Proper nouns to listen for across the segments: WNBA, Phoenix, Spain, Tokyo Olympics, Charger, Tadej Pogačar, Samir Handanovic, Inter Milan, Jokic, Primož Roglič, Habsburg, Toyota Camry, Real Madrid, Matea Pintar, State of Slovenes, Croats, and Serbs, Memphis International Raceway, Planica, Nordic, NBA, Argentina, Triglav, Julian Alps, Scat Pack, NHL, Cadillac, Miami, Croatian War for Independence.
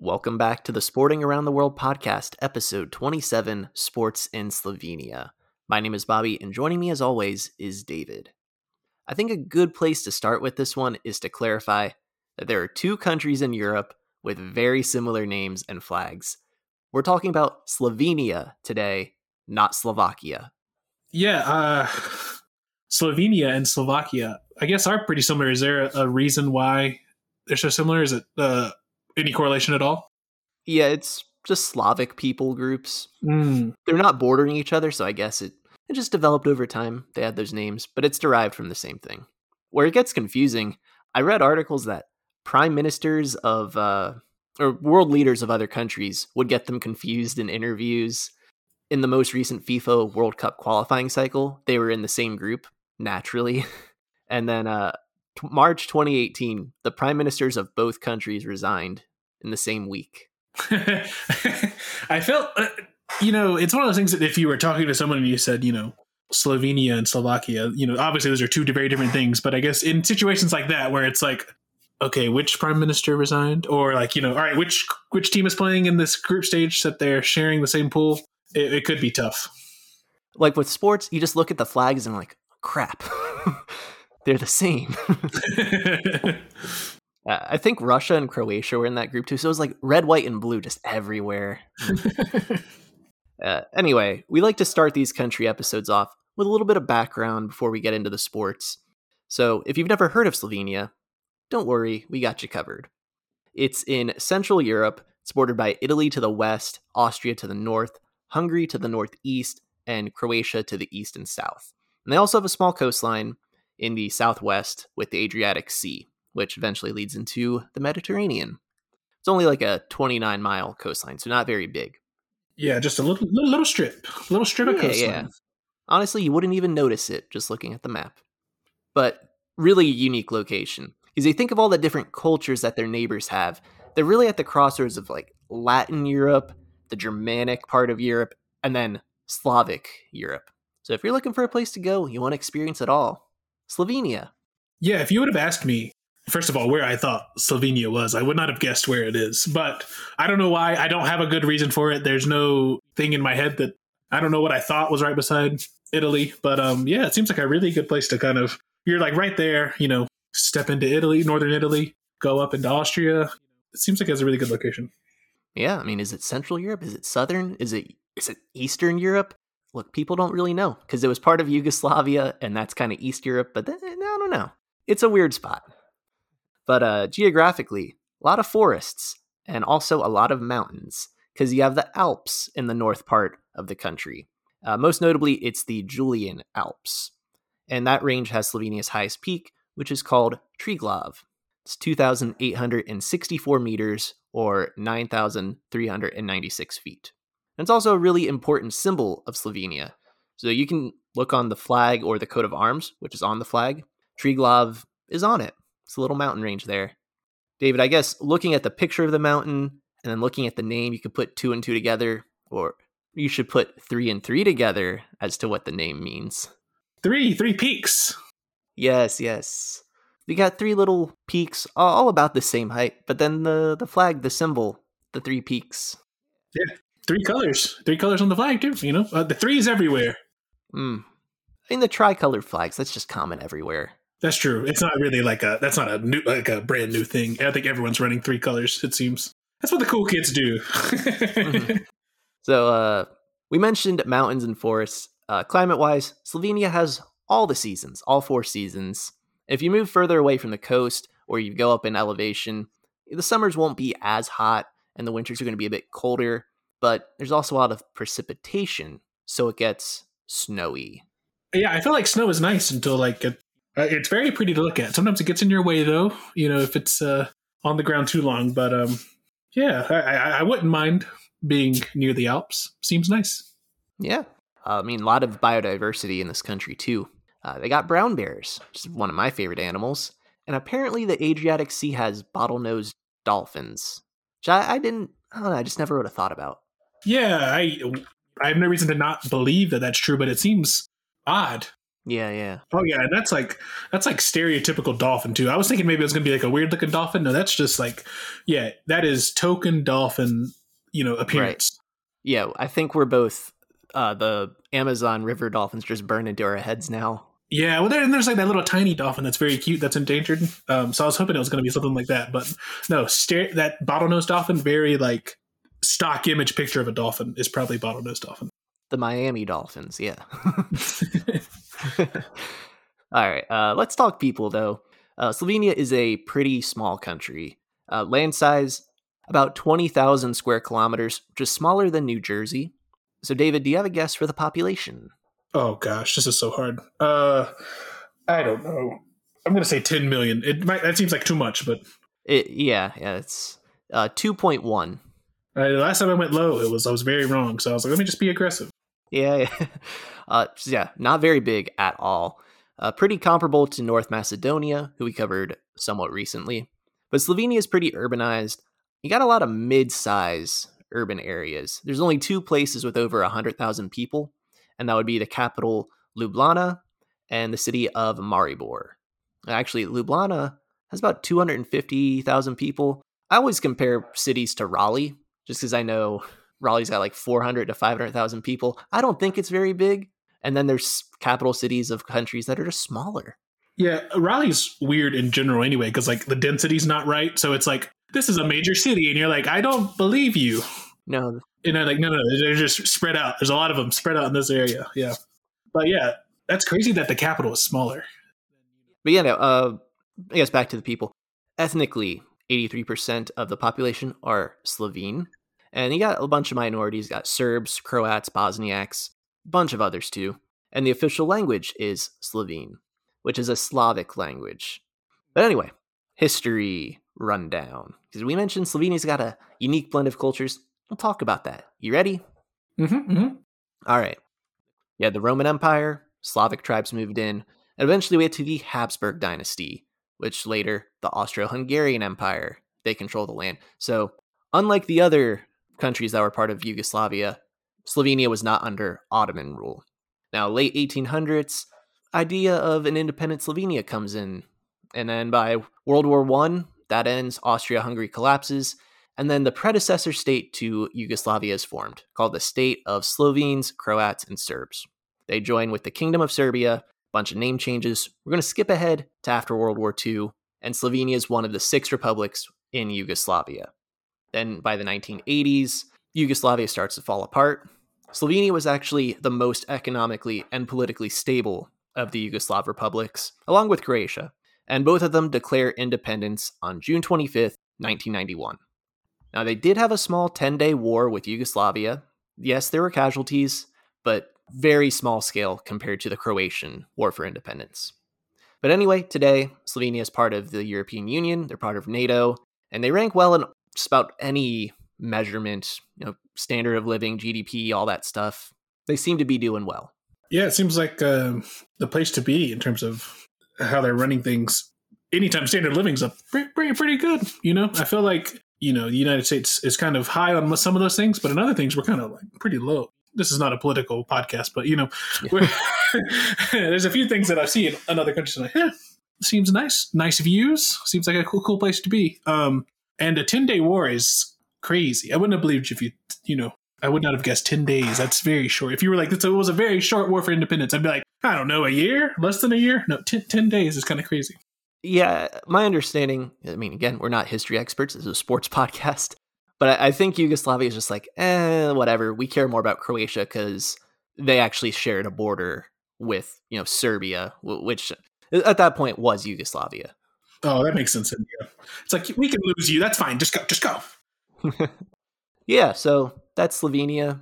Welcome back to the Sporting Around the World podcast, episode 27, Sports in Slovenia. My name is Bobby, and joining me as always is David. I think a good place to start with this one is to clarify that there are two countries in Europe with very similar names and flags. We're talking about Slovenia today, not Slovakia. Yeah, Slovenia and Slovakia, I guess, are pretty similar. Is there a reason why they're so similar? Is it any correlation at all? Yeah, it's just Slavic people groups. They're not bordering each other, so I guess it just developed over time. They had those names, but it's derived from the same thing. Where it gets confusing, I read articles that prime ministers of or world leaders of other countries would get them confused in interviews. In the most recent FIFA World Cup qualifying cycle, they were in the same group, naturally. And then March 2018, the prime ministers of both countries resigned in the same week. I felt, it's one of those things that if you were talking to someone and you said, Slovenia and Slovakia, obviously those are two very different things. But I guess in situations like that, where it's like, okay, which prime minister resigned? Or like, all right, which team is playing in this group stage that they're sharing the same pool? It could be tough. Like with sports, you just look at the flags and like, crap, they're the same. I think Russia and Croatia were in that group too. So it was like red, white, and blue just everywhere. Anyway, we like to start these country episodes off with a little bit of background before we get into the sports. So if you've never heard of Slovenia, don't worry, we got you covered. It's in Central Europe. It's bordered by Italy to the west, Austria to the north, Hungary to the northeast, and Croatia to the east and south. And they also have a small coastline in the southwest with the Adriatic Sea, which eventually leads into the Mediterranean. It's only like a 29-mile coastline, so not very big. Yeah, just a little strip. Little strip of coastline. Yeah. Honestly, you wouldn't even notice it just looking at the map. But really unique location. Because you think of all the different cultures that their neighbors have, they're really at the crossroads of like Latin Europe, the Germanic part of Europe, and then Slavic Europe. So if you're looking for a place to go, you want to experience it all, Slovenia. Yeah, if you would have asked me, first of all, where I thought Slovenia was, I would not have guessed where it is. But I don't know why. I don't have a good reason for it. There's no thing in my head that I don't know what I thought was right beside Italy. But yeah, it seems like a really good place to kind of, you're like right there, step into Italy, northern Italy, go up into Austria. It seems like it's a really good location. Yeah, I mean, is it Central Europe? Is it Southern? Is it Eastern Europe? Look, people don't really know because it was part of Yugoslavia and that's kind of East Europe, but I don't know. It's a weird spot. But geographically, a lot of forests and also a lot of mountains because you have the Alps in the north part of the country. Most notably, it's the Julian Alps. And that range has Slovenia's highest peak, which is called Triglav. It's 2,864 meters or 9,396 feet. And it's also a really important symbol of Slovenia. So you can look on the flag or the coat of arms, which is on the flag. Triglav is on it. It's a little mountain range there. David, I guess looking at the picture of the mountain and then looking at the name, you could put 2 and 2 together, or you should put 3 and 3 together as to what the name means. Three peaks. Yes. We got 3 little peaks, all about the same height, but then the flag, the symbol, the 3 peaks. Yeah, 3 colors. 3 colors on the flag, too, the 3 is everywhere. I mean, the tricolor flags, that's just common everywhere. That's true. It's not really that's not a brand new thing. I think everyone's running 3 colors, it seems. That's what the cool kids do. Mm-hmm. So we mentioned mountains and forests. Climate-wise, Slovenia has all the seasons, all 4 seasons. If you move further away from the coast or you go up in elevation, the summers won't be as hot and the winters are going to be a bit colder, but there's also a lot of precipitation, so it gets snowy. Yeah, I feel like snow is nice until it's very pretty to look at. Sometimes it gets in your way, though, if it's on the ground too long. But yeah, I wouldn't mind being near the Alps. Seems nice. Yeah. I mean, a lot of biodiversity in this country, too. They got brown bears, which is one of my favorite animals. And apparently the Adriatic Sea has bottlenose dolphins, which I just never would have thought about. Yeah, I have no reason to not believe that that's true, but it seems odd. Yeah, yeah. Oh, yeah. And that's like stereotypical dolphin too. I was thinking maybe it was going to be like a weird looking dolphin. No, that's just like, yeah, that is token dolphin, appearance. Right. Yeah. I think we're both the Amazon River dolphins just burn into our heads now. Yeah. Well, there's like that little tiny dolphin that's very cute. That's endangered. So I was hoping it was going to be something like that, but no, that bottlenose dolphin, very like stock image picture of a dolphin is probably bottlenose dolphin. The Miami Dolphins. Yeah. All right. Let's talk people, though. Slovenia is a pretty small country. Land size, about 20,000 square kilometers, just smaller than New Jersey. So, David, do you have a guess for the population? Oh, gosh, this is so hard. I don't know. I'm going to say 10 million. That seems like too much, but... It's 2.1. Last time I went low, I was very wrong. So I was like, let me just be aggressive. Yeah. Not very big at all. Pretty comparable to North Macedonia, who we covered somewhat recently. But Slovenia is pretty urbanized. You got a lot of mid-size urban areas. There's only two places with over 100,000 people, and that would be the capital Ljubljana and the city of Maribor. Actually, Ljubljana has about 250,000 people. I always compare cities to Raleigh, just because I know Raleigh's got like 400 to 500,000 people. I don't think it's very big. And then there's capital cities of countries that are just smaller. Yeah, Raleigh's weird in general anyway, because like the density's not right. So it's like, this is a major city. And you're like, I don't believe you. No. And I'm like, no, they're just spread out. There's a lot of them spread out in this area. Yeah. But yeah, that's crazy that the capital is smaller. But yeah, I guess back to the people. Ethnically, 83% of the population are Slovene. And you got a bunch of minorities. You got Serbs, Croats, Bosniaks, a bunch of others too. And the official language is Slovene, which is a Slavic language. But anyway, history rundown. Because we mentioned Slovenia's got a unique blend of cultures. We'll talk about that. You ready? Mm-hmm, mm-hmm. All right. Yeah, the Roman Empire, Slavic tribes moved in. And eventually we get to the Habsburg dynasty, which later the Austro-Hungarian Empire. They control the land. So unlike the other countries that were part of Yugoslavia, Slovenia was not under Ottoman rule. Now, late 1800s, idea of an independent Slovenia comes in. And then by World War I, that ends, Austria-Hungary collapses, and then the predecessor state to Yugoslavia is formed, called the State of Slovenes, Croats, and Serbs. They join with the Kingdom of Serbia, a bunch of name changes. We're going to skip ahead to after World War II, and Slovenia is one of the six republics in Yugoslavia. Then by the 1980s, Yugoslavia starts to fall apart. Slovenia was actually the most economically and politically stable of the Yugoslav republics, along with Croatia, and both of them declare independence on June 25th, 1991. Now, they did have a small 10-day war with Yugoslavia. Yes, there were casualties, but very small scale compared to the Croatian War for Independence. But anyway, today, Slovenia is part of the European Union, they're part of NATO, and they rank well in just about any measurement, standard of living, GDP, all that stuff. They seem to be doing well. Yeah, it seems like the place to be in terms of how they're running things. Anytime standard of living's up, pretty good. I feel like, the United States is kind of high on some of those things, but in other things, we're kind of like pretty low. This is not a political podcast, but there's a few things that I've seen in other countries. Like, seems nice. Nice views. Seems like a cool place to be. And a 10-day war is crazy. I wouldn't have believed if I would not have guessed 10 days. That's very short. If you were like, it was a very short war for independence, I'd be like, I don't know, a year? Less than a year? No, 10 days is kind of crazy. Yeah, my understanding, I mean, again, we're not history experts. This is a sports podcast. But I think Yugoslavia is just like, whatever. We care more about Croatia because they actually shared a border with, Serbia, which at that point was Yugoslavia. Oh, that makes sense. Yeah. It's like, we can lose you. That's fine. Just go. Yeah, so that's Slovenia.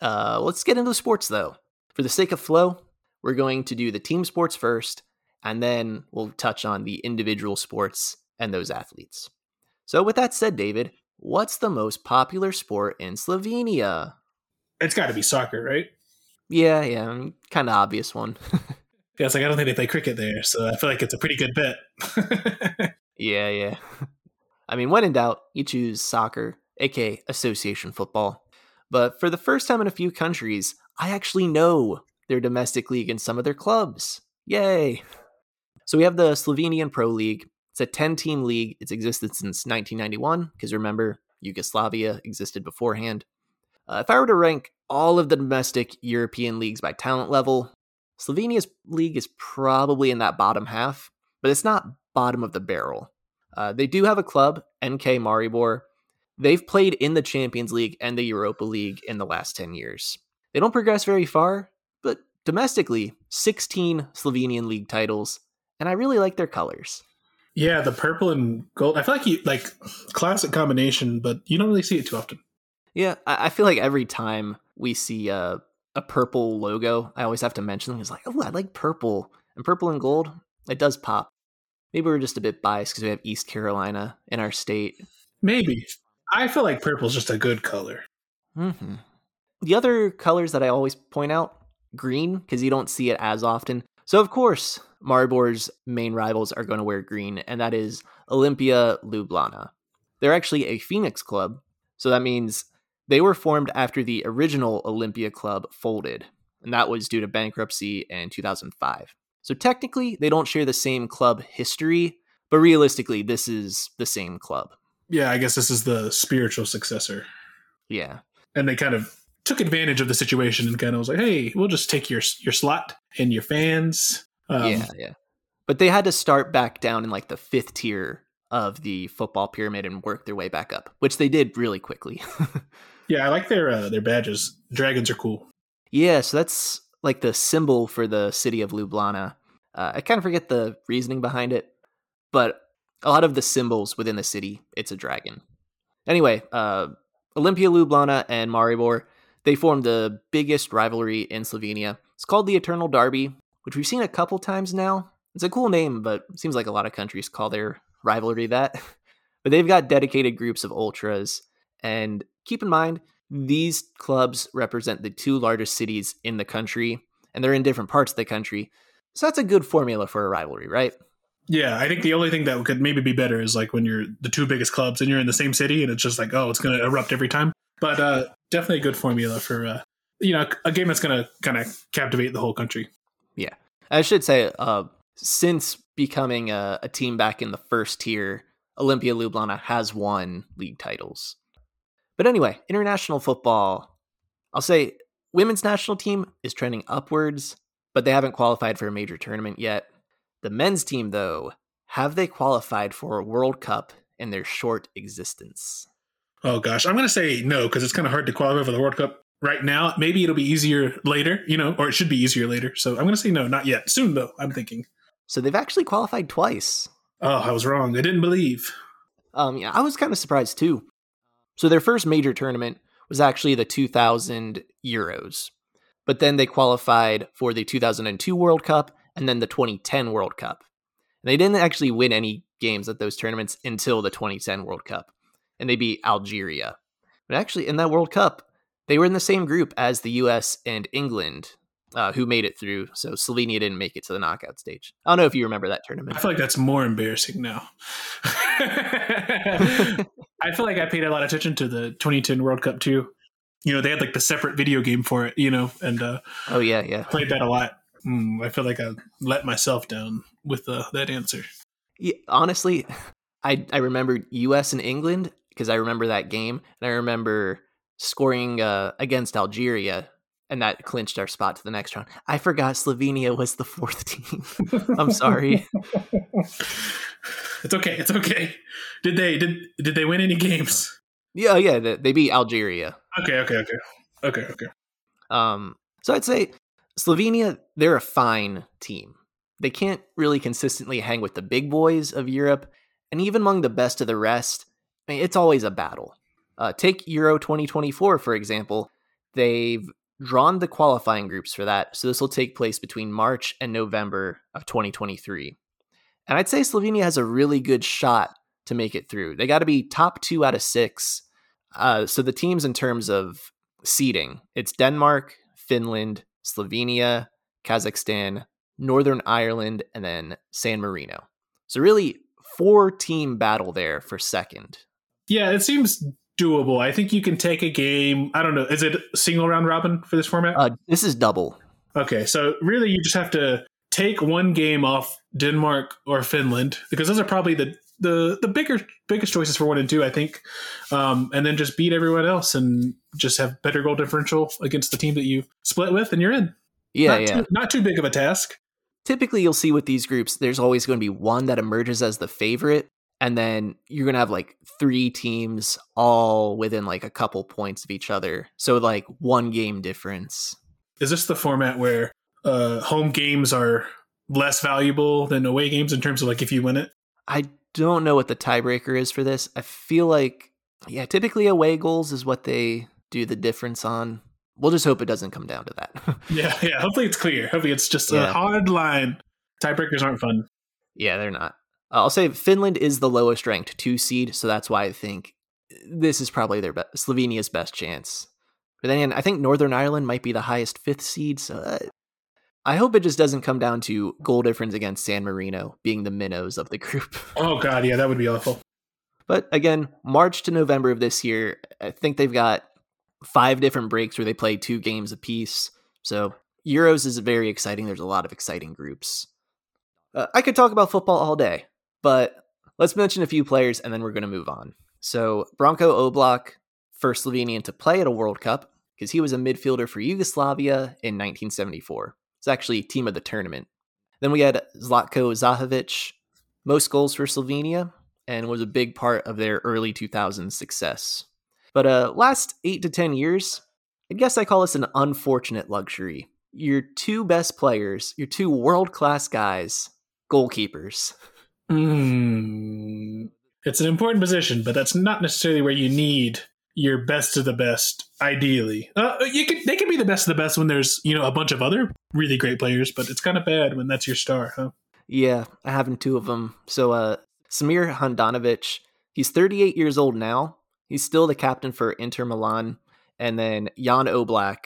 Let's get into sports, though. For the sake of flow, we're going to do the team sports first, and then we'll touch on the individual sports and those athletes. So with that said, David, what's the most popular sport in Slovenia? It's got to be soccer, right? Yeah. I mean, kind of obvious one. Yeah, it's like, I don't think they play cricket there, so I feel like it's a pretty good bet. Yeah. I mean, when in doubt, you choose soccer, aka association football. But for the first time in a few countries, I actually know their domestic league and some of their clubs. Yay! So we have the Slovenian Pro League. It's a 10-team league. It's existed since 1991, because remember, Yugoslavia existed beforehand. If I were to rank all of the domestic European leagues by talent level, Slovenia's league is probably in that bottom half, but it's not bottom of the barrel. They do have a club, NK Maribor. They've played in the Champions League and the Europa League in the last 10 years. They don't progress very far, but domestically, 16 Slovenian league titles, and I really like their colors. Yeah, the purple and gold. I feel like classic combination, but you don't really see it too often. Yeah, I feel like every time we see a purple logo, I always have to mention them. It's like, oh, I like purple. And purple and gold, it does pop. Maybe we're just a bit biased because we have East Carolina in our state. Maybe. I feel like purple's just a good color. Mm-hmm. The other colors that I always point out, green, because you don't see it as often. So, of course, Maribor's main rivals are going to wear green, and that is Olimpija Ljubljana. They're actually a Phoenix club, so that means they were formed after the original Olimpija club folded, and that was due to bankruptcy in 2005. So technically, they don't share the same club history, but realistically, this is the same club. Yeah, I guess this is the spiritual successor. Yeah. And they kind of took advantage of the situation and kind of was like, hey, we'll just take your slot and your fans. Yeah. But they had to start back down in like the fifth tier of the football pyramid and work their way back up, which they did really quickly. Yeah, I like their badges. Dragons are cool. Yeah, so that's like the symbol for the city of Ljubljana. I kind of forget the reasoning behind it, but a lot of the symbols within the city, it's a dragon. Anyway, Olimpija Ljubljana and Maribor, they formed the biggest rivalry in Slovenia. It's called the Eternal Derby, which we've seen a couple times now. It's a cool name, but it seems like a lot of countries call their rivalry that. But they've got dedicated groups of ultras. And keep in mind, these clubs represent the two largest cities in the country, and they're in different parts of the country. So that's a good formula for a rivalry, right? Yeah, I think the only thing that could maybe be better is like when you're the two biggest clubs and you're in the same city and it's just like, oh, it's going to erupt every time. But definitely a good formula for a game that's going to kind of captivate the whole country. Yeah, I should say since becoming a team back in the first tier, Olimpija Ljubljana has won league titles. But anyway, international football, I'll say women's national team is trending upwards, but they haven't qualified for a major tournament yet. The men's team, though, have they qualified for a World Cup in their short existence? Oh, gosh. I'm going to say no, because it's kind of hard to qualify for the World Cup right now. Maybe it'll be easier later, or it should be easier later. So I'm going to say no, not yet. Soon, though, I'm thinking. So they've actually qualified twice. Oh, I was wrong. I didn't believe. Yeah, I was kind of surprised, too. So their first major tournament was actually the 2000 Euros, but then they qualified for the 2002 World Cup and then the 2010 World Cup. And they didn't actually win any games at those tournaments until the 2010 World Cup, and they beat Algeria. But actually, in that World Cup, they were in the same group as the U.S. and England, who made it through. So Slovenia didn't make it to the knockout stage. I don't know if you remember that tournament. I feel like that's more embarrassing now. I feel like I paid a lot of attention to the 2010 World Cup too. They had like the separate video game for it, and oh yeah, played that a lot. I feel like I let myself down with that answer. Yeah, honestly, I remember U.S. and England because I remember that game, and I remember scoring against Algeria, and that clinched our spot to the next round. I forgot Slovenia was the fourth team. I'm sorry. It's okay. Did they win any games? Yeah. They beat Algeria. Okay. So I'd say Slovenia, they're a fine team. They can't really consistently hang with the big boys of Europe, and even among the best of the rest, I mean, it's always a battle. Take Euro 2024, for example. They've drawn the qualifying groups for that, so this will take place between March and November of 2023. And I'd say Slovenia has a really good shot to make it through. They got to be top 2 out of 6. So the teams in terms of seeding, it's Denmark, Finland, Slovenia, Kazakhstan, Northern Ireland, and then San Marino. So really 4-team battle there for second. Yeah, it seems doable. I think you can take a game. I don't know. Is it single round robin for this format? This is double. Okay, so really you just have to take one game off Denmark or Finland, because those are probably the biggest choices for 1 and 2, I think. And then just beat everyone else and just have better goal differential against the team that you split with, and you're in. Yeah, not too big of a task. Typically, you'll see with these groups, there's always going to be one that emerges as the favorite, and then you're going to have like 3 teams all within like a couple points of each other. So like 1 game difference. Is this the format where home games are less valuable than away games in terms of like if you win it? I don't know what the tiebreaker is for this. I feel like, yeah, typically away goals is what they do the difference on. We'll just hope it doesn't come down to that. Yeah. Hopefully it's clear. Hopefully it's just a hard line. Tiebreakers aren't fun. Yeah, they're not. I'll say Finland is the lowest ranked 2 seed, so that's why I think this is probably their Slovenia's best chance. But then again, I think Northern Ireland might be the highest 5th seed, so I hope it just doesn't come down to goal difference against San Marino being the minnows of the group. Oh God, yeah, that would be awful. But again, March to November of this year, I think they've got 5 different breaks where they play 2 games apiece. So Euros is very exciting. There's a lot of exciting groups. I could talk about football all day, but let's mention a few players and then we're going to move on. So Branko Oblak, first Slovenian to play at a World Cup, because he was a midfielder for Yugoslavia in 1974. It's actually team of the tournament. Then we had Zlatko Zahovic, most goals for Slovenia, and was a big part of their early 2000s success. But last 8 to 10 years, I guess I call this an unfortunate luxury. Your 2 best players, your 2 world-class guys, goalkeepers. It's an important position, but that's not necessarily where you need your best of the best, ideally. They can be the best of the best when there's, a bunch of other really great players, but it's kind of bad when that's your star, huh? Yeah, I have 2 of them. So Samir Handanovic, he's 38 years old now. He's still the captain for Inter Milan. And then Jan Oblak,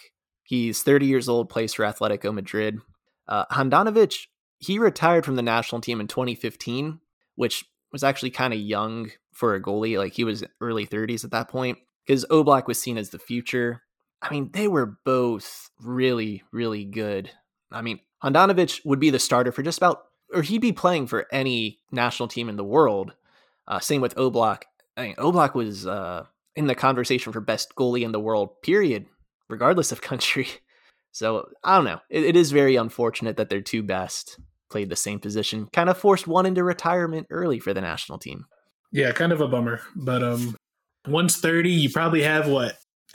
he's 30 years old, plays for Atletico Madrid. Handanovic, he retired from the national team in 2015, which was actually kind of young for a goalie. Like, he was early 30s at that point, because Oblak was seen as the future. I mean, they were both really, really good. I mean, Handanovic would be the starter for just about, or he'd be playing for any national team in the world. Same with Oblak. I mean, Oblak was in the conversation for best goalie in the world, period, regardless of country. So I don't know. It is very unfortunate that their 2 best played the same position, kind of forced one into retirement early for the national team. Yeah, kind of a bummer. But once 30, you probably have,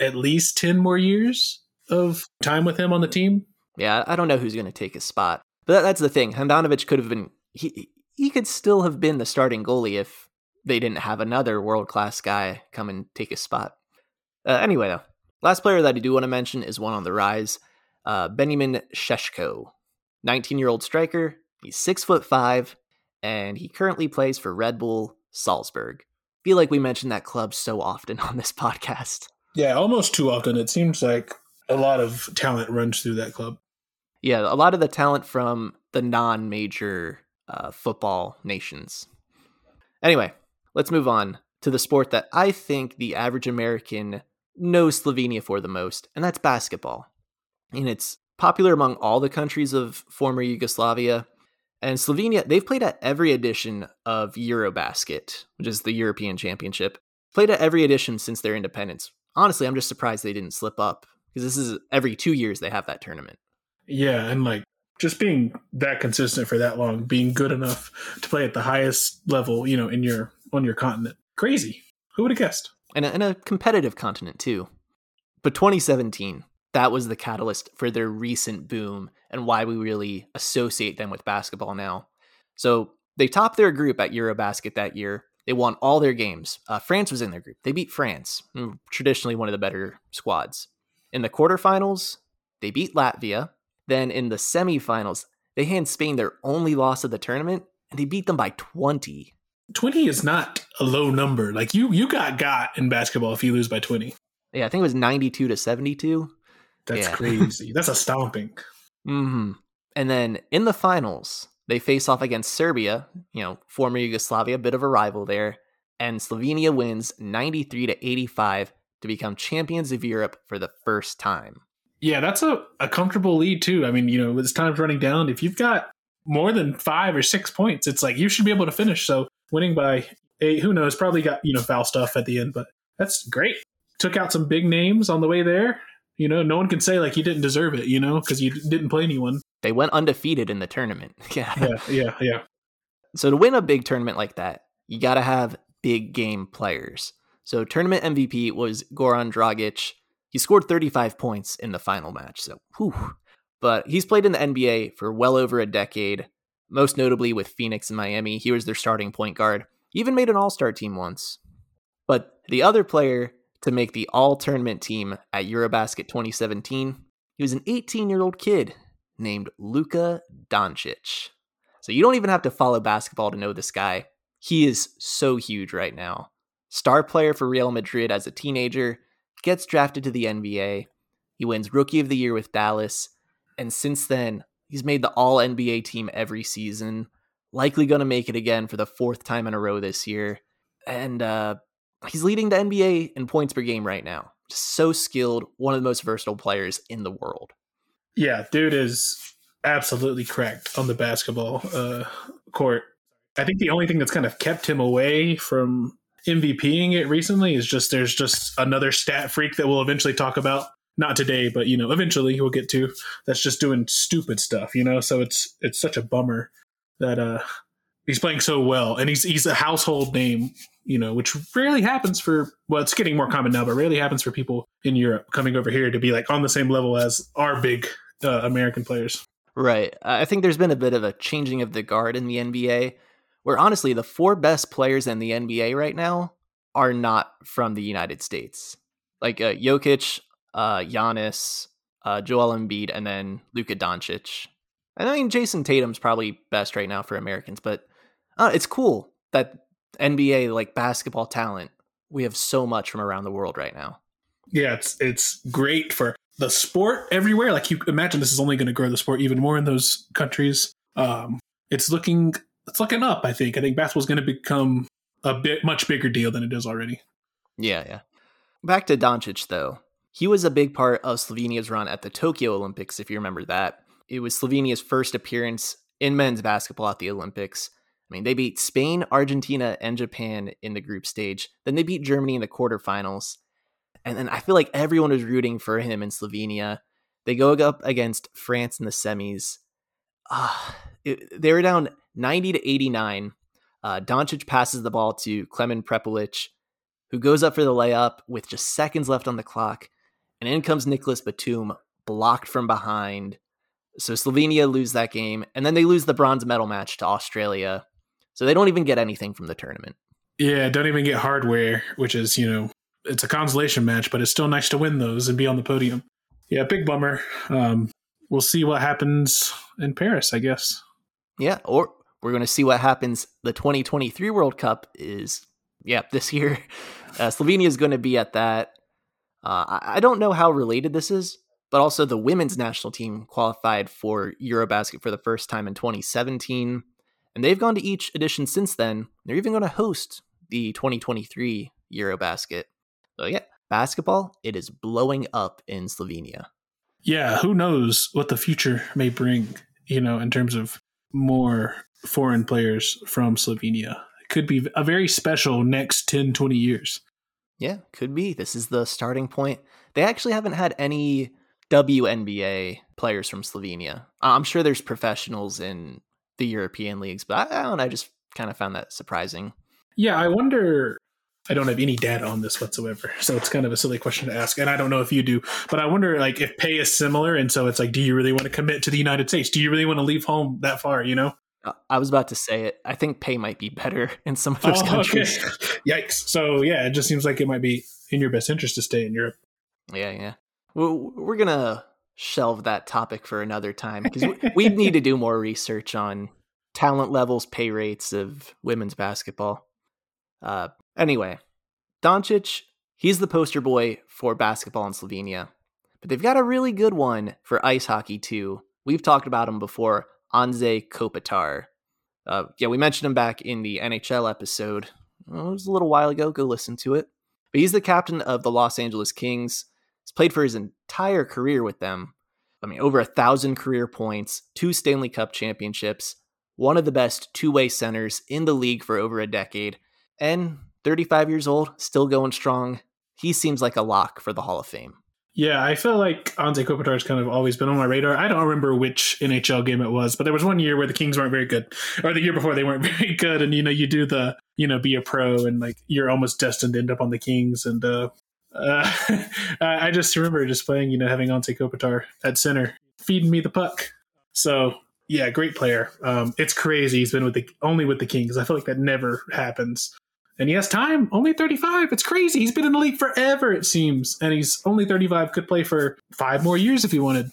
at least 10 more years of time with him on the team? Yeah, I don't know who's going to take his spot. But that's the thing. Handanovic could have been... He could still have been the starting goalie if they didn't have another world-class guy come and take his spot. Anyway, though, last player that I do want to mention is one on the rise. Benjamin Šeško, 19-year-old striker. He's 6'5", and he currently plays for Red Bull Salzburg. I feel like we mention that club so often on this podcast. Yeah, almost too often. It seems like a lot of talent runs through that club. Yeah, a lot of the talent from the non-major football nations. Anyway, let's move on to the sport that I think the average American knows Slovenia for the most, and that's basketball. And it's popular among all the countries of former Yugoslavia. And Slovenia, they've played at every edition of Eurobasket, which is the European Championship. Played at every edition since their independence. Honestly, I'm just surprised they didn't slip up, because this is every 2 years they have that tournament. Yeah, and just being that consistent for that long, being good enough to play at the highest level, in on your continent. Crazy. Who would have guessed? And a competitive continent, too. But 2017... that was the catalyst for their recent boom and why we really associate them with basketball now. So they topped their group at Eurobasket that year. They won all their games. France was in their group. They beat France, traditionally one of the better squads. In the quarterfinals, they beat Latvia. Then in the semifinals, they hand Spain their only loss of the tournament, and they beat them by 20. 20 is not a low number. You got in basketball if you lose by 20. Yeah, I think it was 92-72. That's crazy. That's a stomping. Mm-hmm. And then in the finals, they face off against Serbia, former Yugoslavia, a bit of a rival there. And Slovenia wins 93-85 to become champions of Europe for the first time. Yeah, that's a comfortable lead too. I mean, you know, as time's running down, if you've got more than 5 or 6 points, it's like you should be able to finish. So winning by 8, who knows, probably got, you know, foul stuff at the end, but that's great. Took out some big names on the way there. You know, no one can say like you didn't deserve it, you know, because you didn't play anyone. They went undefeated in the tournament. Yeah. So to win a big tournament like that, you got to have big game players. So tournament MVP was Goran Dragic. He scored 35 points in the final match. So, whew. But he's played in the NBA for well over a decade, most notably with Phoenix and Miami. He was their starting point guard. He even made an all-star team once. But the other player to make the all-tournament team at Eurobasket 2017, he was an 18-year-old kid named Luka Doncic. So you don't even have to follow basketball to know this guy. He is so huge right now. Star player for Real Madrid as a teenager, gets drafted to the NBA. He wins Rookie of the Year with Dallas. And since then, he's made the All-NBA team every season. Likely going to make it again for the fourth time in a row this year. And he's leading the NBA in points per game right now. Just so skilled. One of the most versatile players in the world. Yeah, dude is absolutely cracked on the basketball court. I think the only thing that's kind of kept him away from MVPing it recently is just there's just another stat freak that we'll eventually talk about. Not today, but, you know, eventually we'll get to, that's just doing stupid stuff, you know? So it's such a bummer that he's playing so well, and he's a household name, you know, which rarely happens for, well, it's getting more common now, but rarely happens for people in Europe coming over here to be like on the same level as our big American players. Right. I think there's been a bit of a changing of the guard in the NBA, where honestly the four best players in the NBA right now are not from the United States. Like Jokic, Giannis, Joel Embiid, and then Luka Doncic. And I mean, Jason Tatum's probably best right now for Americans, but it's cool that NBA, like basketball talent, we have so much from around the world right now. Yeah, it's great for the sport everywhere. Like you imagine this is only going to grow the sport even more in those countries. It's looking up, I think. I think basketball's going to become a bit much bigger deal than it is already. Yeah. Back to Doncic, though. He was a big part of Slovenia's run at the Tokyo Olympics, if you remember that. It was Slovenia's first appearance in men's basketball at the Olympics. I mean, they beat Spain, Argentina, and Japan in the group stage. Then they beat Germany in the quarterfinals. And then I feel like everyone was rooting for him in Slovenia. They go up against France in the semis. They were down 90-89. Doncic passes the ball to Klemen Prepelic, who goes up for the layup with just seconds left on the clock. And in comes Nicholas Batum, blocked from behind. So Slovenia lose that game, and then they lose the bronze medal match to Australia. So they don't even get anything from the tournament. Yeah, don't even get hardware, which is, you know, it's a consolation match, but it's still nice to win those and be on the podium. Yeah, big bummer. We'll see what happens in Paris, I guess. Yeah, or we're going to see what happens. The 2023 World Cup is, this year. Slovenia is going to be at that. I don't know how related this is, but also the women's national team qualified for Eurobasket for the first time in 2017, and they've gone to each edition since then. They're even going to host the 2023 Eurobasket. So yeah, basketball, it is blowing up in Slovenia. Yeah, who knows what the future may bring, you know, in terms of more foreign players from Slovenia. It could be a very special next 10, 20 years. Yeah, could be. This is the starting point. They actually haven't had any WNBA players from Slovenia. I'm sure there's professionals in the European leagues, but I don't know. I just kind of found that surprising. Yeah, I wonder. I don't have any data on this whatsoever, so it's kind of a silly question to ask. And I don't know if you do, but I wonder like if pay is similar. And so it's like, do you really want to commit to the United States? Do you really want to leave home that far, you know? I was about to say it. I think pay might be better in some of those countries. Okay. Yikes. So yeah, it just seems like it might be in your best interest to stay in Europe. Yeah. We're going to shelve that topic for another time because we need to do more research on talent levels, pay rates of women's basketball. Anyway, Doncic, he's the poster boy for basketball in Slovenia, but they've got a really good one for ice hockey too. We've talked about him before. Anze Kopitar. We mentioned him back in the NHL episode. It was a little while ago. Go listen to it. But he's the captain of the Los Angeles Kings. He's played for his entire career with them. I mean, over 1,000 career points, 2 Stanley Cup championships, one of the best two-way centers in the league for over a decade, and 35 years old, still going strong. He seems like a lock for the Hall of Fame. Yeah, I feel like Anze Kopitar has kind of always been on my radar. I don't remember which NHL game it was, but there was one year where the Kings weren't very good, or the year before they weren't very good. And, you do the, be a pro and like you're almost destined to end up on the Kings. And I just remember just playing, having Anze Kopitar at center, feeding me the puck. So, yeah, great player. It's crazy. He's been only with the Kings. I feel like that never happens. And he has time, only 35. It's crazy. He's been in the league forever, it seems. And he's only 35, could play for 5 more years if he wanted.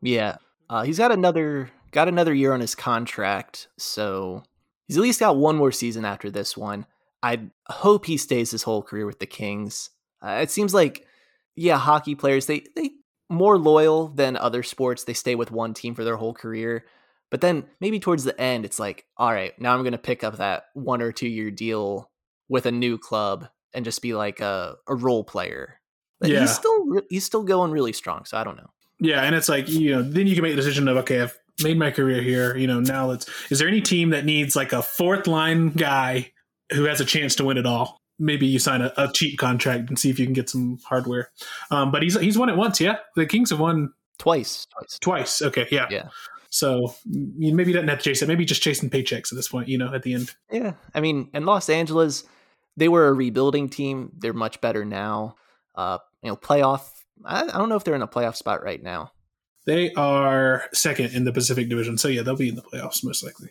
Yeah. He's got another year on his contract. So he's at least got one more season after this one. I hope he stays his whole career with the Kings. It seems like, yeah, hockey players, they more loyal than other sports. They stay with one team for their whole career. But then maybe towards the end, it's like, all right, now I'm going to pick up that 1 or 2 year deal with a new club and just be like a role player. But yeah. He's still going really strong. So I don't know. Yeah. And it's like, then you can make the decision of, okay, I've made my career here. Now is there any team that needs like a fourth line guy who has a chance to win it all? Maybe you sign a cheap contract and see if you can get some hardware. But he's won it once. Yeah. The Kings have won twice. Okay. Yeah. Yeah. So maybe he doesn't have to chase it. Maybe just chasing paychecks at this point, at the end. Yeah. I mean, and Los Angeles, they were a rebuilding team. They're much better now. Playoff. I don't know if they're in a playoff spot right now. They are second in the Pacific Division. So, yeah, they'll be in the playoffs most likely.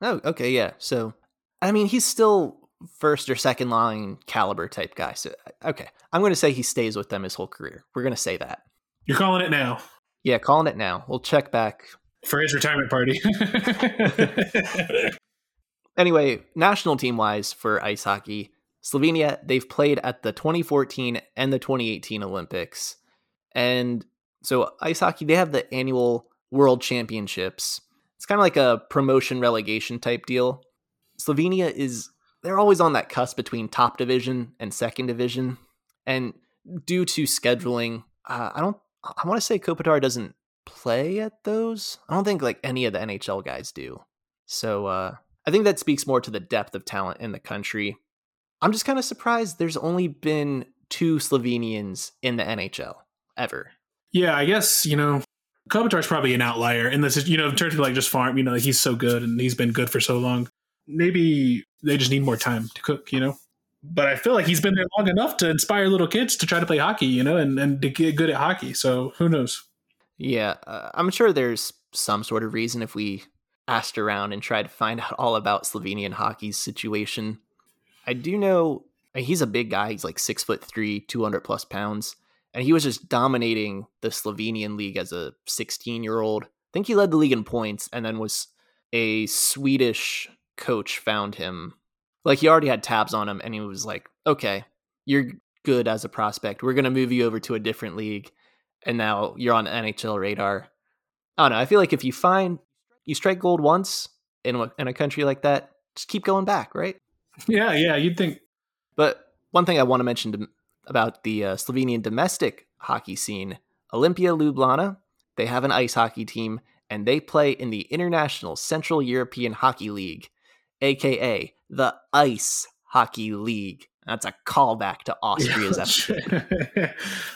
Oh, okay. Yeah. So, I mean, he's still first or second line caliber type guy. So, okay. I'm going to say he stays with them his whole career. We're going to say that. You're calling it now. Yeah, calling it now. We'll check back. For his retirement party. Anyway, national team-wise for ice hockey, Slovenia, they've played at the 2014 and the 2018 Olympics. And so ice hockey, they have the annual World Championships. It's kind of like a promotion relegation type deal. Slovenia they're always on that cusp between top division and second division. And due to scheduling, I want to say Kopitar doesn't play at those. I don't think like any of the NHL guys do. So I think that speaks more to the depth of talent in the country. I'm just kind of surprised there's only been 2 Slovenians in the NHL ever. Yeah, I guess, Kopitar's probably an outlier in this, in terms of like just farm, he's so good and he's been good for so long. Maybe they just need more time to cook, But I feel like he's been there long enough to inspire little kids to try to play hockey, and to get good at hockey. So who knows? Yeah, I'm sure there's some sort of reason if we asked around and tried to find out all about Slovenian hockey's situation. I do know he's a big guy. He's like 6'3", 200+ pounds. And he was just dominating the Slovenian league as a 16-year-old. I think he led the league in points, and then was a Swedish coach found him. Like, he already had tabs on him, and he was like, okay, you're good as a prospect. We're going to move you over to a different league. And now you're on NHL radar. I don't know. I feel like if you strike gold once in a country like that, just keep going back, right? Yeah, you'd think. But one thing I want to mention about the Slovenian domestic hockey scene, Olimpija Ljubljana, they have an ice hockey team, and they play in the International Central European Hockey League, aka the Ice Hockey League. That's a callback to Austria's episode.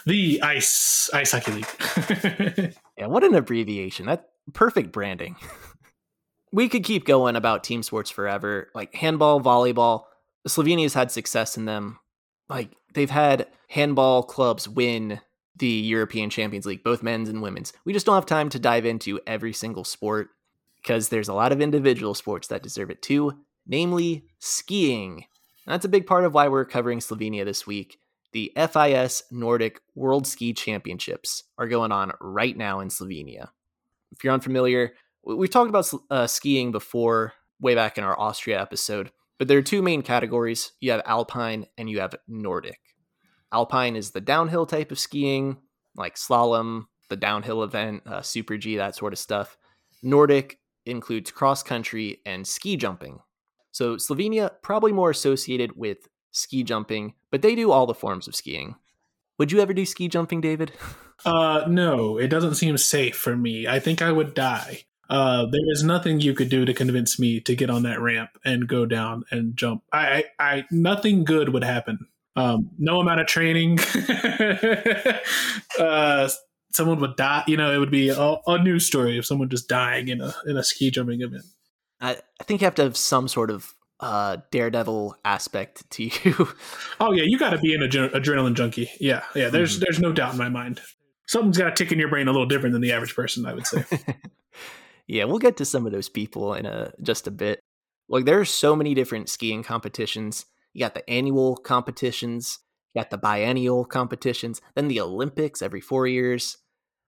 The Ice Hockey League. Yeah, what an abbreviation. That perfect branding. We could keep going about team sports forever. Like handball, volleyball. Slovenia's had success in them. Like, they've had handball clubs win the European Champions League, both men's and women's. We just don't have time to dive into every single sport because there's a lot of individual sports that deserve it too, namely skiing. That's a big part of why we're covering Slovenia this week. The FIS Nordic World Ski Championships are going on right now in Slovenia. If you're unfamiliar, we've talked about skiing before, way back in our Austria episode, but there are 2 main categories. You have Alpine and you have Nordic. Alpine is the downhill type of skiing, like slalom, the downhill event, Super G, that sort of stuff. Nordic includes cross country and ski jumping. So Slovenia, probably more associated with ski jumping, but they do all the forms of skiing. Would you ever do ski jumping, David? No, it doesn't seem safe for me. I think I would die. There is nothing you could do to convince me to get on that ramp and go down and jump. I nothing good would happen. No amount of training. Someone would die. You know, it would be a news story of someone just dying in a ski jumping event. I think you have to have some sort of daredevil aspect to you. Oh yeah, you got to be an adrenaline junkie. Yeah. There's no doubt in my mind. Something's got to tick in your brain a little different than the average person, I would say. Yeah, we'll get to some of those people in just a bit. Like, there are so many different skiing competitions. You got the annual competitions, you got the biennial competitions, then the Olympics every 4 years.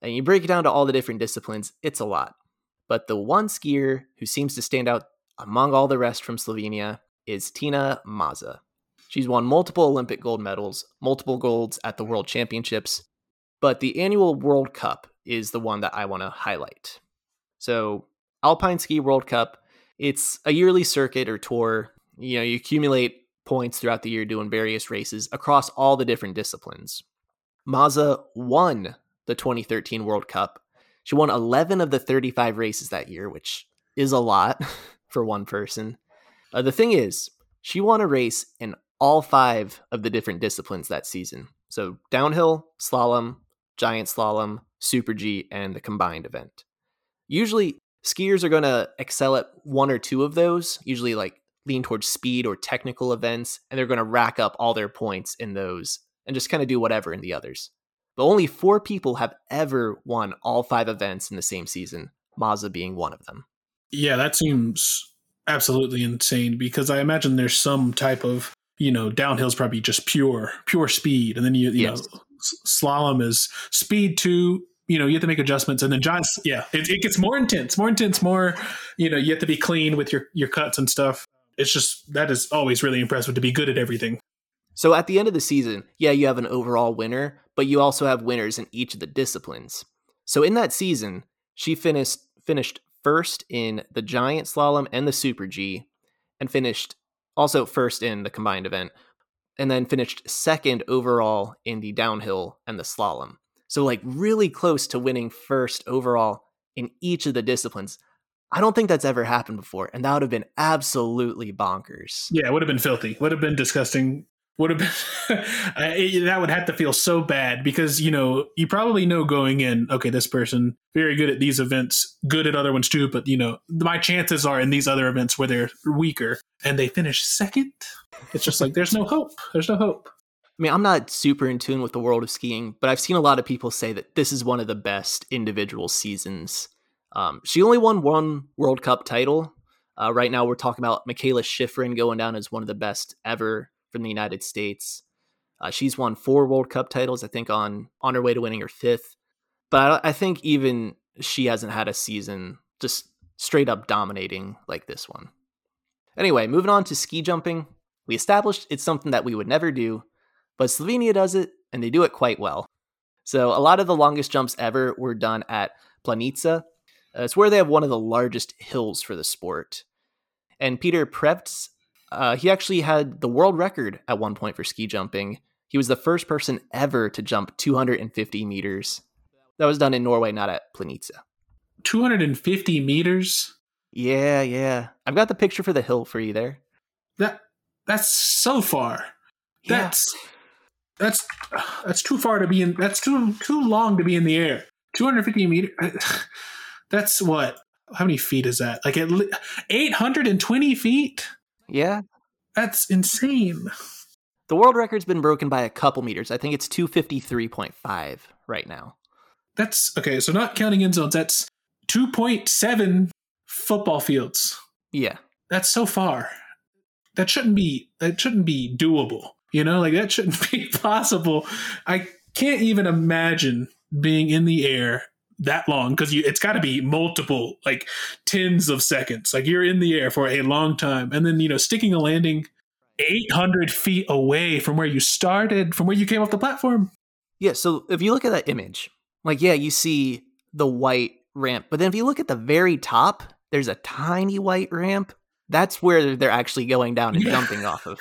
And you break it down to all the different disciplines, it's a lot. But the one skier who seems to stand out among all the rest from Slovenia is Tina Maza. She's won multiple Olympic gold medals, multiple golds at the World Championships, but the annual World Cup is the one that I want to highlight. So Alpine Ski World Cup, it's a yearly circuit or tour. You know, you accumulate points throughout the year doing various races across all the different disciplines. Maza won the 2013 World Cup. She won 11 of the 35 races that year, which is a lot for one person. The thing is, she won a race in all 5 of the different disciplines that season. So downhill, slalom, giant slalom, super G, and the combined event. Usually skiers are going to excel at one or two of those, usually like lean towards speed or technical events, and they're going to rack up all their points in those and just kind of do whatever in the others. But only 4 people have ever won all 5 events in the same season, Maza being one of them. Yeah, that seems absolutely insane, because I imagine there's some type of, you know, downhill's probably just pure speed. And then, you know, slalom is speed 2. You know, you have to make adjustments, and then giants. Yeah, it gets more intense, more, you know, you have to be clean with your cuts and stuff. It's just, that is always really impressive to be good at everything. So at the end of the season, yeah, you have an overall winner, but you also have winners in each of the disciplines. So in that season, she finished first in the giant slalom and the super G, and finished also first in the combined event, and then finished second overall in the downhill and the slalom. So like really close to winning first overall in each of the disciplines. I don't think that's ever happened before. And that would have been absolutely bonkers. Yeah, it would have been filthy. Would have been disgusting. Would have been that would have to feel so bad, because, you know, you probably know going in, okay, this person very good at these events, good at other ones too. But, you know, my chances are in these other events where they're weaker and they finish second. It's just like, there's no hope. There's no hope. I mean, I'm not super in tune with the world of skiing, but I've seen a lot of people say that this is one of the best individual seasons. She only won one World Cup title. Right now, we're talking about Mikaela Shiffrin going down as one of the best ever from the United States. She's won 4 World Cup titles, I think, on her way to winning her 5th. But I think even she hasn't had a season just straight up dominating like this one. Anyway, moving on to ski jumping. We established it's something that we would never do. But Slovenia does it, and they do it quite well. So a lot of the longest jumps ever were done at Planica. It's where they have one of the largest hills for the sport. And Peter Prevc, he actually had the world record at one point for ski jumping. He was the first person ever to jump 250 meters. That was done in Norway, not at Planica. 250 meters? Yeah. I've got the picture for the hill for you there. That's so far. Yeah. That's too far to be in. That's too long to be in the air. 250 meters. That's what? How many feet is that? Like 820 feet? Yeah. That's insane. The world record's been broken by a couple meters. I think it's 253.5 right now. That's okay. So not counting end zones, that's 2.7 football fields. Yeah. That's so far. That shouldn't be doable. You know, like that shouldn't be possible. I can't even imagine being in the air that long, because it's got to be multiple, like tens of seconds. Like you're in the air for a long time. And then, you know, sticking a landing 800 feet away from where you started, from where you came off the platform. Yeah. So if you look at that image, like, yeah, you see the white ramp. But then if you look at the very top, there's a tiny white ramp. That's where they're actually going down and jumping off of.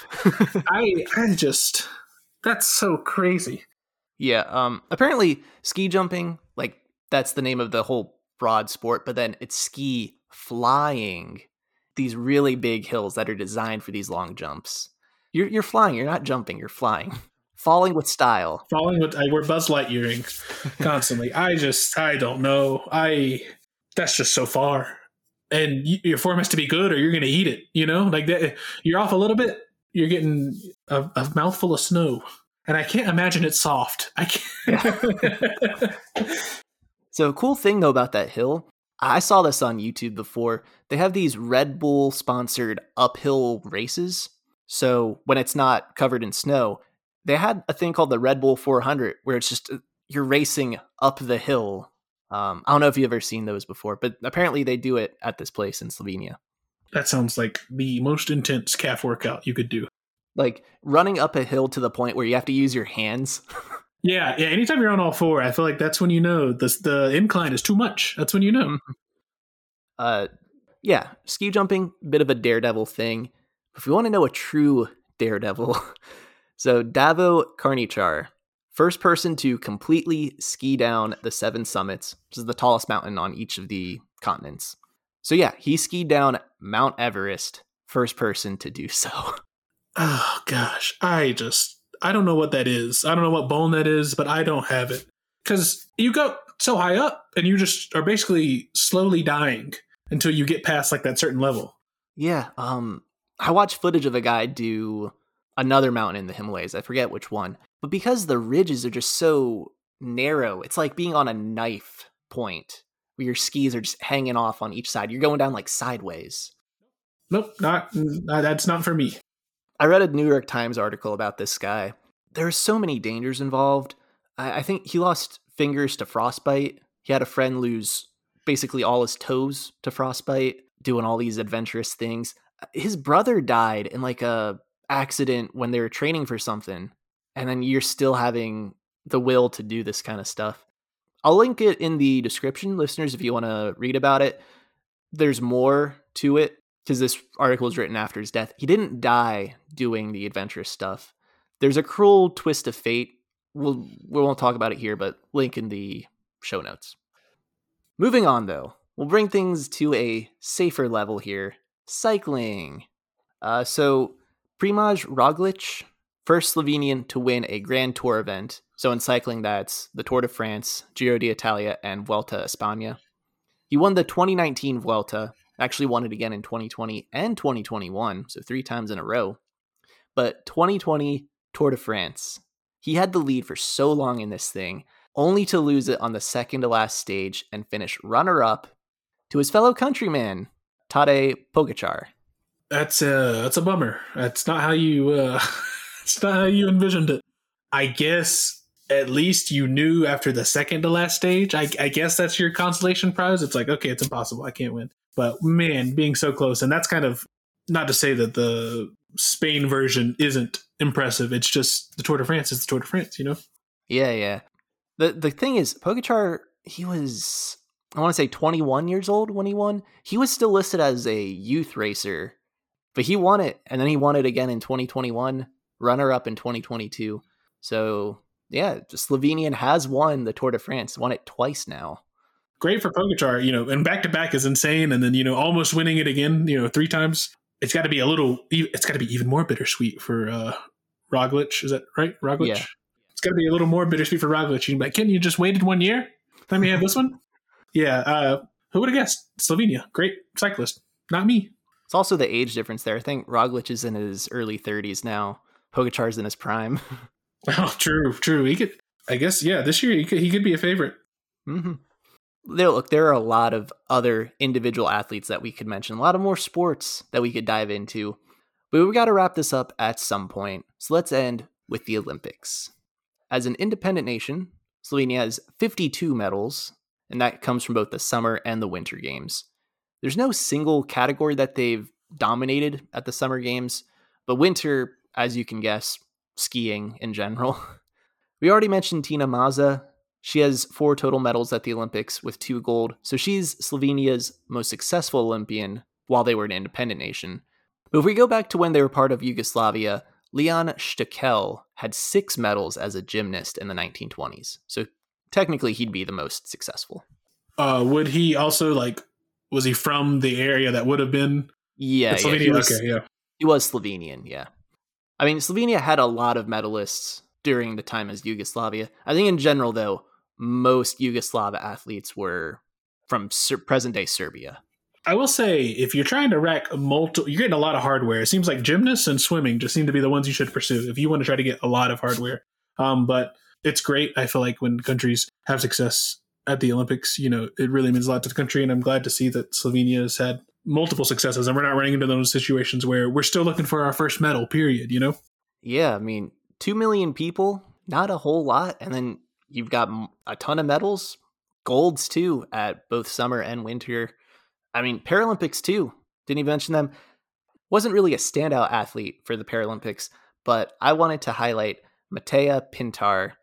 I just, that's so crazy. Yeah. Apparently ski jumping, like that's the name of the whole broad sport, but then it's ski flying, these really big hills that are designed for these long jumps. You're flying. You're not jumping. You're flying. Falling with style. We're Buzz Lightyearing constantly. I don't know. That's just so far. And your form has to be good or you're going to eat it. You know, like that, you're off a little bit. You're getting a mouthful of snow. And I can't imagine it's soft. I can't. Yeah. So cool thing, though, about that hill. I saw this on YouTube before. They have these Red Bull sponsored uphill races. So when it's not covered in snow, they had a thing called the Red Bull 400, where it's just you're racing up the hill. I don't know if you've ever seen those before, but apparently they do it at this place in Slovenia. That sounds like the most intense calf workout you could do. Like running up a hill to the point where you have to use your hands. Yeah. Anytime you're on all four, I feel like that's when you know the incline is too much. That's when you know. Yeah, ski jumping, bit of a daredevil thing. If we want to know a true daredevil, so Davo Karničar, first person to completely ski down the seven summits, which is the tallest mountain on each of the continents. So yeah, he skied down Mount Everest, first person to do so. Oh gosh, I don't know what that is. I don't know what bone that is, but I don't have it. Because you go so high up and you just are basically slowly dying until you get past like that certain level. Yeah. I watched footage of a guy do another mountain in the Himalayas. I forget which one. But because the ridges are just so narrow, it's like being on a knife point where your skis are just hanging off on each side. You're going down like sideways. Nope, that's not for me. I read a New York Times article about this guy. There are so many dangers involved. I think he lost fingers to frostbite. He had a friend lose basically all his toes to frostbite, doing all these adventurous things. His brother died in like a accident when they were training for something. And then you're still having the will to do this kind of stuff. I'll link it in the description, listeners, if you want to read about it. There's more to it, because this article is written after his death. He didn't die doing the adventurous stuff. There's a cruel twist of fate. We won't talk about it here, but link in the show notes. Moving on, though, we'll bring things to a safer level here. Cycling. So Primož Roglič, first Slovenian to win a Grand Tour event. So in cycling, that's the Tour de France, Giro d'Italia, and Vuelta a España. He won the 2019 Vuelta. Actually won it again in 2020 and 2021, so 3 times in a row. But 2020 Tour de France. He had the lead for so long in this thing, only to lose it on the second to last stage and finish runner-up to his fellow countryman, Tadej Pogačar. That's a bummer. That's not how you that's not how you envisioned it. I guess at least you knew after the second to last stage. I guess that's your consolation prize. It's like, okay, it's impossible. I can't win. But man, being so close, and that's kind of not to say that the Spain version isn't impressive. It's just the Tour de France is the Tour de France, you know? Yeah. The thing is, Pogačar, he was, I want to say 21 years old when he won. He was still listed as a youth racer, but he won it. And then he won it again in 2021, runner up in 2022. So yeah, the Slovenian has won the Tour de France, won it twice now. Great for Pogačar, you know, and back-to-back is insane. And then, you know, almost winning it again, you know, 3 times. It's got to be even more bittersweet for Roglič. Is that right? Roglič? Yeah. It's got to be a little more bittersweet for Roglič. You'd be like, Ken, you just waited 1 year? Let me have this one? Yeah. Who would have guessed? Slovenia. Great cyclist. Not me. It's also the age difference there. I think Roglič is in his early 30s now. Pogačar's in his prime. Oh, true. He could, I guess, yeah, this year he could be a favorite. Mm-hmm. Look, there are a lot of other individual athletes that we could mention, a lot of more sports that we could dive into, but we got to wrap this up at some point. So let's end with the Olympics. As an independent nation, Slovenia has 52 medals, and that comes from both the Summer and the Winter Games. There's no single category that they've dominated at the Summer Games, but winter, as you can guess, skiing in general. We already mentioned Tina Maza. She has 4 total medals at the Olympics with 2 gold, so she's Slovenia's most successful Olympian while they were an independent nation. But if we go back to when they were part of Yugoslavia, Leon Štekel had 6 medals as a gymnast in the 1920s. So technically he'd be the most successful. Would he also, like, was he from the area that would have been? Yeah. Slovenia? He was Slovenian, yeah. I mean, Slovenia had a lot of medalists during the time as Yugoslavia. I think in general, though, most Yugoslav athletes were from present-day Serbia. I will say, if you're trying to rack multiple, you're getting a lot of hardware. It seems like gymnasts and swimming just seem to be the ones you should pursue if you want to try to get a lot of hardware. But it's great. I feel like when countries have success at the Olympics, you know, it really means a lot to the country. And I'm glad to see that Slovenia has had multiple successes and we're not running into those situations where we're still looking for our first medal, period, you know? Yeah, I mean, 2 million people, not a whole lot. And then you've got a ton of medals, golds too, at both summer and winter. I mean, Paralympics too. Didn't even mention them. Wasn't really a standout athlete for the Paralympics, but I wanted to highlight Matea Pintar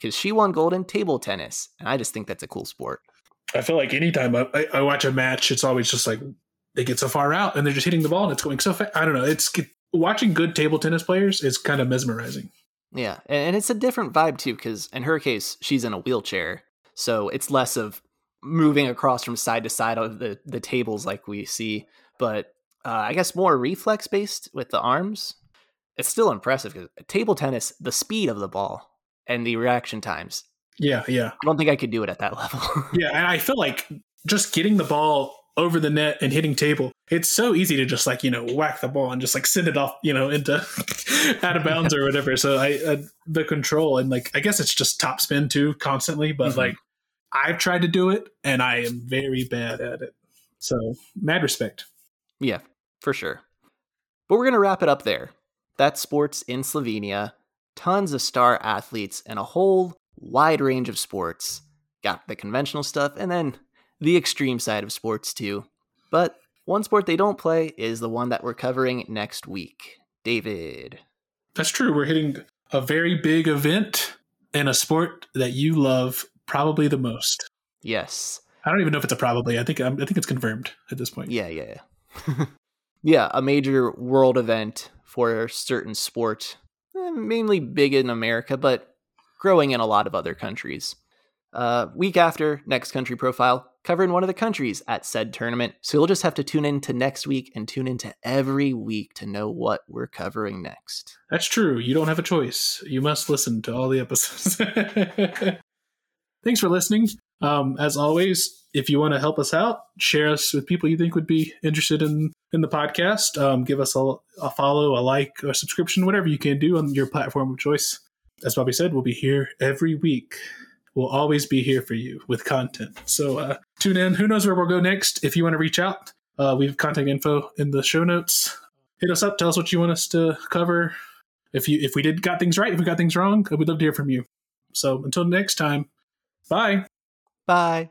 because she won gold in table tennis. And I just think that's a cool sport. I feel like anytime I watch a match, it's always just like they get so far out and they're just hitting the ball and it's going so fast. I don't know. It's watching good table tennis players is kind of mesmerizing. Yeah. And it's a different vibe too, because in her case, she's in a wheelchair. So it's less of moving across from side to side of the tables like we see, but I guess more reflex based with the arms. It's still impressive because table tennis, the speed of the ball and the reaction times. Yeah. I don't think I could do it at that level. Yeah. And I feel like just getting the ball over the net and hitting table, it's so easy to just like, you know, whack the ball and just like send it off, you know, into out of bounds or whatever. So the control and like, I guess it's just top spin too constantly, but like, I've tried to do it, and I am very bad at it. So, mad respect. Yeah, for sure. But we're going to wrap it up there. That's sports in Slovenia. Tons of star athletes and a whole wide range of sports. Got the conventional stuff, and then the extreme side of sports, too. But one sport they don't play is the one that we're covering next week. David. That's true. We're hitting a very big event in a sport that you love probably the most. Yes. I don't even know if it's a probably. I think it's confirmed at this point. Yeah. Yeah, a major world event for a certain sport, mainly big in America, but growing in a lot of other countries. Week after, next country profile, covering one of the countries at said tournament. So you'll just have to tune in to next week and tune into every week to know what we're covering next. That's true. You don't have a choice. You must listen to all the episodes. Thanks for listening. As always, if you want to help us out, share us with people you think would be interested in the podcast. Give us a follow, a like, or subscription, whatever you can do on your platform of choice. As Bobby said, we'll be here every week. We'll always be here for you with content. So tune in. Who knows where we'll go next? If you want to reach out, we have contact info in the show notes. Hit us up. Tell us what you want us to cover. If we got things right, if we got things wrong, we'd love to hear from you. So until next time. Bye.